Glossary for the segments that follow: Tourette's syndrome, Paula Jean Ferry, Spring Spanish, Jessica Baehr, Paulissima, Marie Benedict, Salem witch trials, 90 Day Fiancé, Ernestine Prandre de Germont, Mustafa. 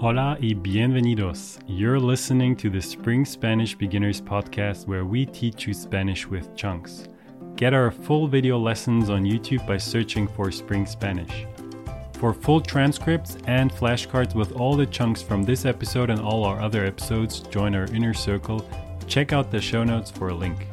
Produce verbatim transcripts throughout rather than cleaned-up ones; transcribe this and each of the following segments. Hola y bienvenidos! You're listening to the Spring Spanish Beginners Podcast, where we teach you Spanish with chunks. Get our full video lessons on YouTube by searching for Spring Spanish. For full transcripts and flashcards with all the chunks from this episode and all our other episodes, join our inner circle. Check out the show notes for a link.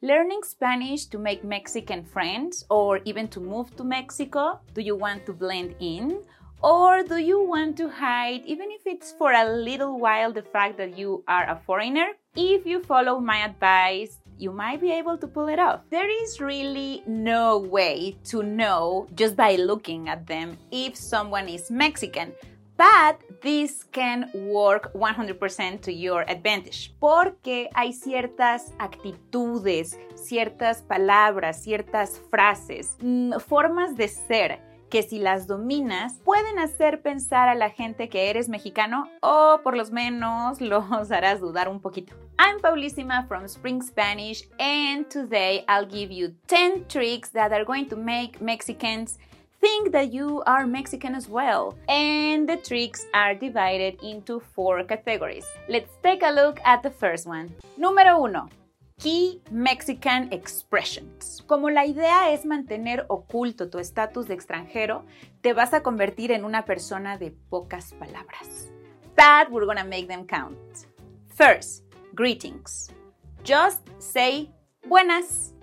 Learning Spanish to make Mexican friends, or even to move to Mexico? Do you want to blend in? Or do you want to hide, even if it's for a little while, the fact that you are a foreigner? If you follow my advice, you might be able to pull it off. There is really no way to know just by looking at them if someone is Mexican, but this can work one hundred percent to your advantage, porque hay ciertas actitudes, ciertas palabras, ciertas frases, formas de ser, que si las dominas pueden hacer pensar a la gente que eres mexicano, o por lo menos los harás dudar un poquito. I'm Paulissima from Spring Spanish, and today I'll give you ten tricks that are going to make Mexicans think that you are Mexican as well. And the tricks are divided into four categories. Let's take a look at the first one. Número uno. Key Mexican expressions. Como la idea es mantener oculto tu estatus de extranjero, te vas a convertir en una persona de pocas palabras. But we're gonna make them count. First, greetings. Just say buenas.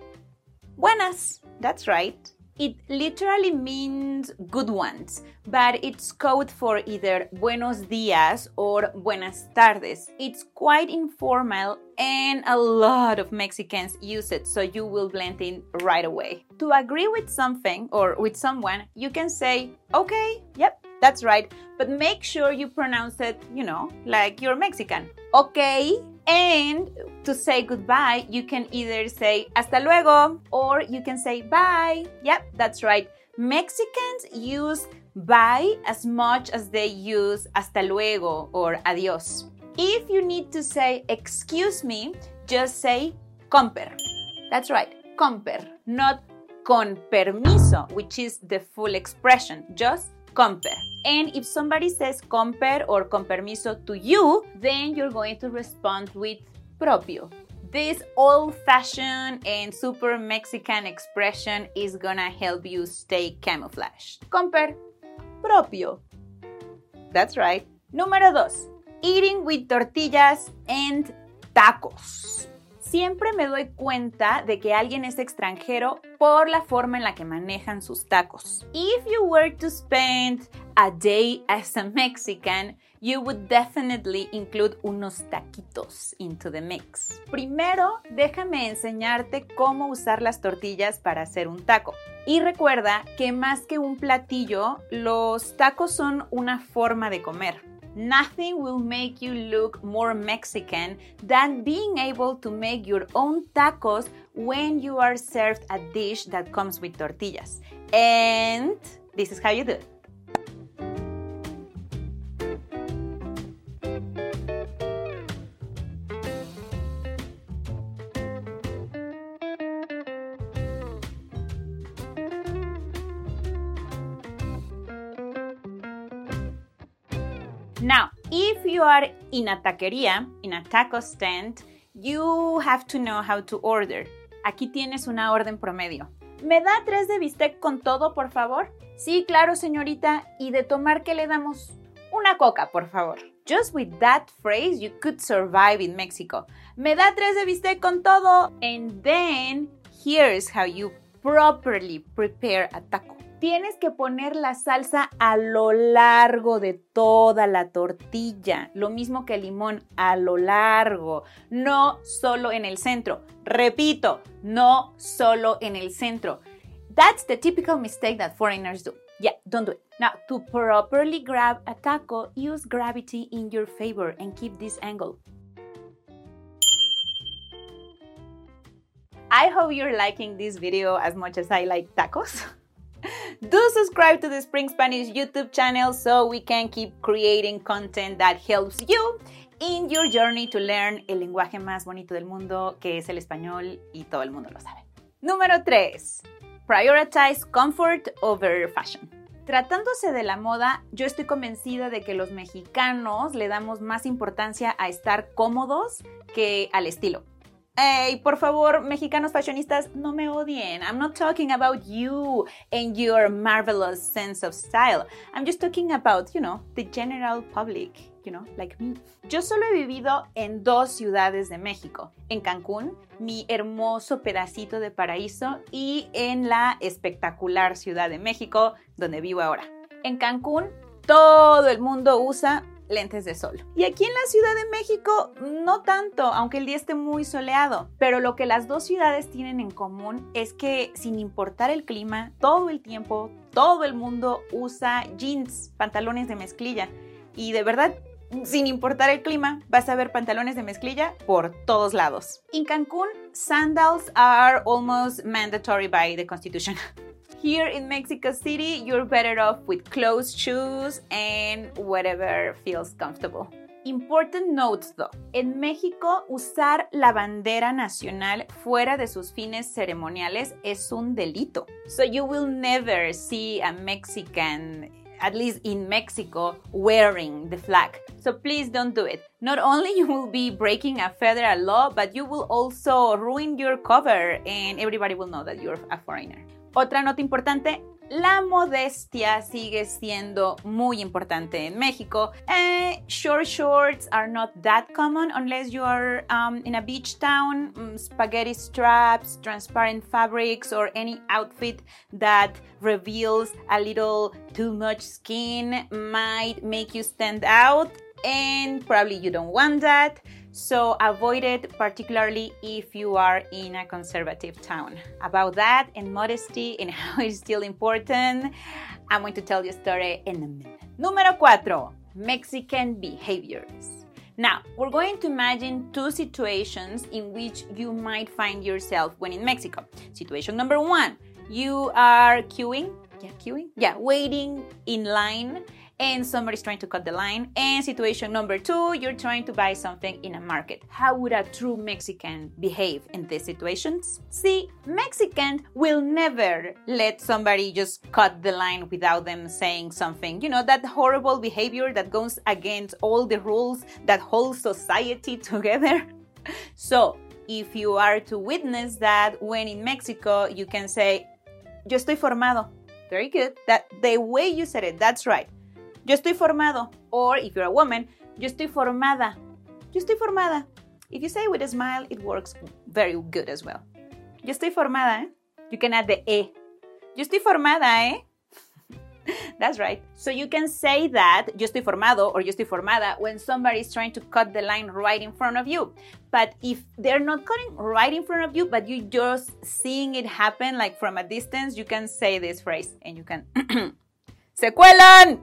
Buenas, that's right. It literally means good ones, but it's code for either buenos días or buenas tardes. It's quite informal and a lot of Mexicans use it, so you will blend in right away. To agree with something or with someone, you can say, okay, yep, that's right, but make sure you pronounce it, you know, like you're Mexican. Okay. And to say goodbye, you can either say hasta luego or you can say bye. Yep, that's right. Mexicans use bye as much as they use hasta luego or adiós. If you need to say excuse me, just say comper. That's right, comper, not con permiso, which is the full expression, just comper. And if somebody says comper or con permiso to you, then you're going to respond with propio. This old-fashioned and super Mexican expression is gonna help you stay camouflaged. Comper, propio. That's right. Número dos. Eating with tortillas and tacos. Siempre me doy cuenta de que alguien es extranjero por la forma en la que manejan sus tacos. If you were to spend a day as a Mexican, you would definitely include unos taquitos into the mix. Primero, déjame enseñarte cómo usar las tortillas para hacer un taco. Y recuerda que más que un platillo, los tacos son una forma de comer. Nothing will make you look more Mexican than being able to make your own tacos when you are served a dish that comes with tortillas. And this is how you do it. Now, if you are in a taqueria, in a taco stand, you have to know how to order. Aquí tienes una orden promedio. ¿Me da tres de bistec con todo, por favor? Sí, claro, señorita. ¿Y de tomar qué le damos? Una coca, por favor. Just with that phrase, you could survive in Mexico. ¿Me da tres de bistec con todo? And then, here's how you properly prepare a taco. Tienes que poner la salsa a lo largo de toda la tortilla, lo mismo que el limón, a lo largo, no solo en el centro. Repito, no solo en el centro. That's the typical mistake that foreigners do. Yeah, don't do it. Now, to properly grab a taco, use gravity in your favor and keep this angle. I hope you're liking this video as much as I like tacos. Do subscribe to the Spring Spanish YouTube channel so we can keep creating content that helps you in your journey to learn el lenguaje más bonito del mundo, que es el español, y todo el mundo lo sabe. Número tres. Prioritize comfort over fashion. Tratándose de la moda, yo estoy convencida de que los mexicanos le damos más importancia a estar cómodos que al estilo. Hey, por favor, mexicanos fashionistas, no me odien. I'm not talking about you and your marvelous sense of style. I'm just talking about, you know, the general public, you know, like me. Yo solo he vivido en dos ciudades de México. En Cancún, mi hermoso pedacito de paraíso, y en la espectacular Ciudad de México, donde vivo ahora. En Cancún, todo el mundo usa lentes de sol. Y aquí en la Ciudad de México, no tanto, aunque el día esté muy soleado. Pero lo que las dos ciudades tienen en común es que, sin importar el clima, todo el tiempo, todo el mundo usa jeans, pantalones de mezclilla. Y de verdad, sin importar el clima, vas a ver pantalones de mezclilla por todos lados. En Cancún, sandals are almost mandatory by the Constitution. Here in Mexico City, you're better off with closed shoes and whatever feels comfortable. Important note though, en México usar la bandera nacional fuera de sus fines ceremoniales es un delito. So you will never see a Mexican, at least in Mexico, wearing the flag. So please don't do it. Not only you will be breaking a federal law, but you will also ruin your cover and everybody will know that you're a foreigner. Otra nota importante, la modestia sigue siendo muy importante en México. Eh, short shorts are not that common unless you are um, in a beach town. Um, spaghetti straps, transparent fabrics, or any outfit that reveals a little too much skin might make you stand out, and probably you don't want that. So avoid it, particularly if you are in a conservative town. About that and modesty and how it's still important, I'm going to tell you a story in a minute. Número cuatro, Mexican behaviors. Now, we're going to imagine two situations in which you might find yourself when in Mexico. Situation number one, you are queuing, yeah, queuing, yeah, waiting in line, and somebody's trying to cut the line. And situation number two, you're trying to buy something in a market. How would a true Mexican behave in these situations? See, Mexicans will never let somebody just cut the line without them saying something. You know, that horrible behavior that goes against all the rules that hold society together. So, if you are to witness that when in Mexico, you can say, yo estoy formado. Very good. That the way you said it, that's right. Yo estoy formado. Or if you're a woman, yo estoy formada. Yo estoy formada. If you say it with a smile, it works very good as well. Yo estoy formada, eh? You can add the E. Yo estoy formada, eh? That's right. So you can say that, yo estoy formado or yo estoy formada, when somebody is trying to cut the line right in front of you. But if they're not cutting right in front of you, but you're just seeing it happen like from a distance, you can say this phrase and you can... Se cuelan!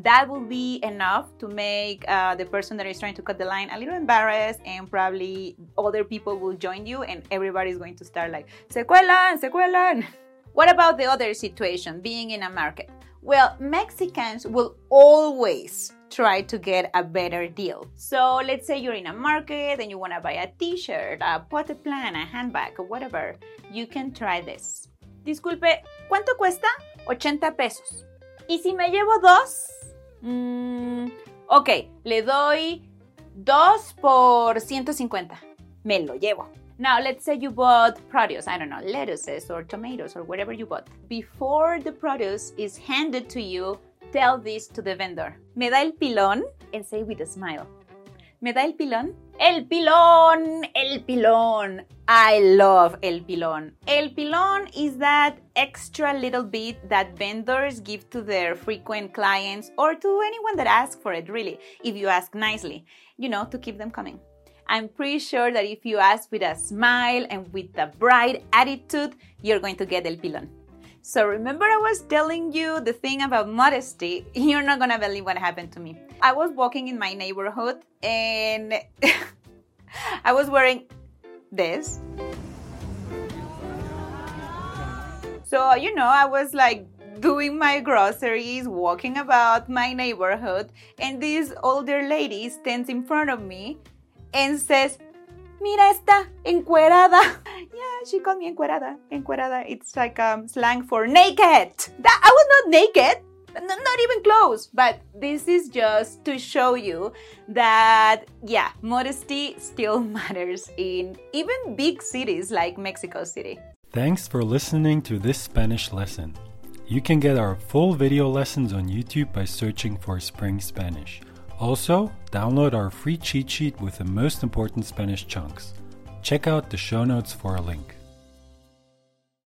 That will be enough to make uh, the person that is trying to cut the line a little embarrassed, and probably other people will join you and everybody's going to start like, se cuelan, se cuelan. What about the other situation, being in a market? Well, Mexicans will always try to get a better deal. So let's say you're in a market and you want to buy a t-shirt, a potted plant, a handbag, or whatever. You can try this. Disculpe, ¿cuánto cuesta? ochenta pesos. ¿Y si me llevo dos? Mm, ok, le doy dos por ciento cincuenta. Me lo llevo. Now, let's say you bought produce, I don't know, lettuces or tomatoes or whatever you bought. Before the produce is handed to you, tell this to the vendor. ¿Me da el pilón? And say with a smile. ¿Me da el pilón? El pilón, el pilón. I love el pilón. El pilón is that extra little bit that vendors give to their frequent clients or to anyone that asks for it, really, if you ask nicely, you know, to keep them coming. I'm pretty sure that if you ask with a smile and with a bright attitude, you're going to get el pilón. So remember I was telling you the thing about modesty? You're not gonna believe what happened to me. I was walking in my neighborhood and I was wearing this. So, you know, I was like doing my groceries, walking about my neighborhood, and this older lady stands in front of me and says, mira esta, encuerada. Yeah, she called me encuerada. Encuerada, it's like um, slang for naked. That, I was not naked. not even close, but this is just to show you that, yeah, modesty still matters in even big cities like Mexico City. Thanks for listening to this Spanish lesson. You can get our full video lessons on YouTube by searching for Spring Spanish. Also, download our free cheat sheet with the most important Spanish chunks. Check out the show notes for a link.